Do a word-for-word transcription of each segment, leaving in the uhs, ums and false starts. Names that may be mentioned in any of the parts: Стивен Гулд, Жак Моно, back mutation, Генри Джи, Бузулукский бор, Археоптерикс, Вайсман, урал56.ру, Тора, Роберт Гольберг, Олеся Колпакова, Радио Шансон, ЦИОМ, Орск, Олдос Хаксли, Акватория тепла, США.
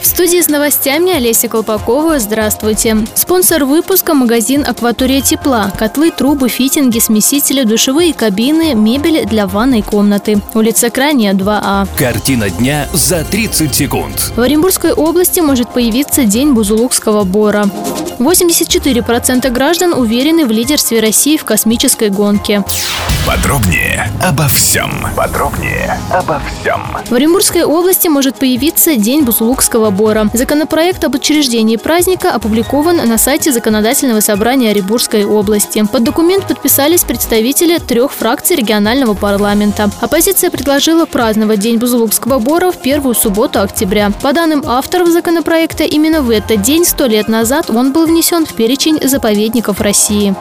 В студии с новостями Олеся Колпакова. Здравствуйте. Спонсор выпуска — магазин «Акватория тепла». Котлы, трубы, фитинги, смесители, душевые кабины, мебель для ванной комнаты. Улица Крайняя, два А. Картина дня за тридцать секунд. В Оренбургской области может появиться день Бузулукского бора. восемьдесят четыре процента граждан уверены в лидерстве России в космической гонке. Подробнее обо всем. Подробнее обо всем. В Оренбургской области может появиться день Бузулукского бора. Законопроект об учреждении праздника опубликован на сайте Законодательного собрания Оренбургской области. Под документ подписались представители трех фракций регионального парламента. Оппозиция предложила праздновать день Бузулукского бора в первую субботу октября. По данным авторов законопроекта, именно в этот день сто лет назад он был внесен в перечень заповедников России.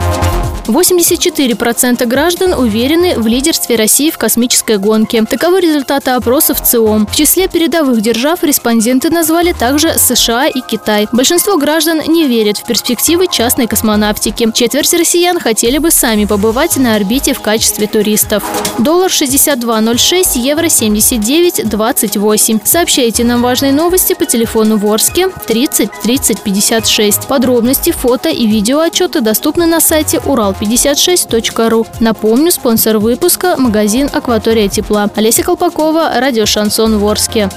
восемьдесят четыре процента граждан уверены в лидерстве России в космической гонке. Таковы результаты опросов ЦИОМ. В числе передовых держав респонденты назвали также США и Китай. Большинство граждан не верят в перспективы частной космонавтики. Четверть россиян хотели бы сами побывать на орбите в качестве туристов. Доллар шестьдесят два ноль шесть, евро семьдесят девять двадцать восемь. Сообщайте нам важные новости по телефону в Орске тридцать тридцать пятьдесят шесть. Подробности, фото и видеоотчеты доступны на сайте урал пятьдесят шесть точка ру. Напомню, спонсор выпуска — магазин «Акватория тепла». Олеся Колпакова, Радио Шансон в Орске.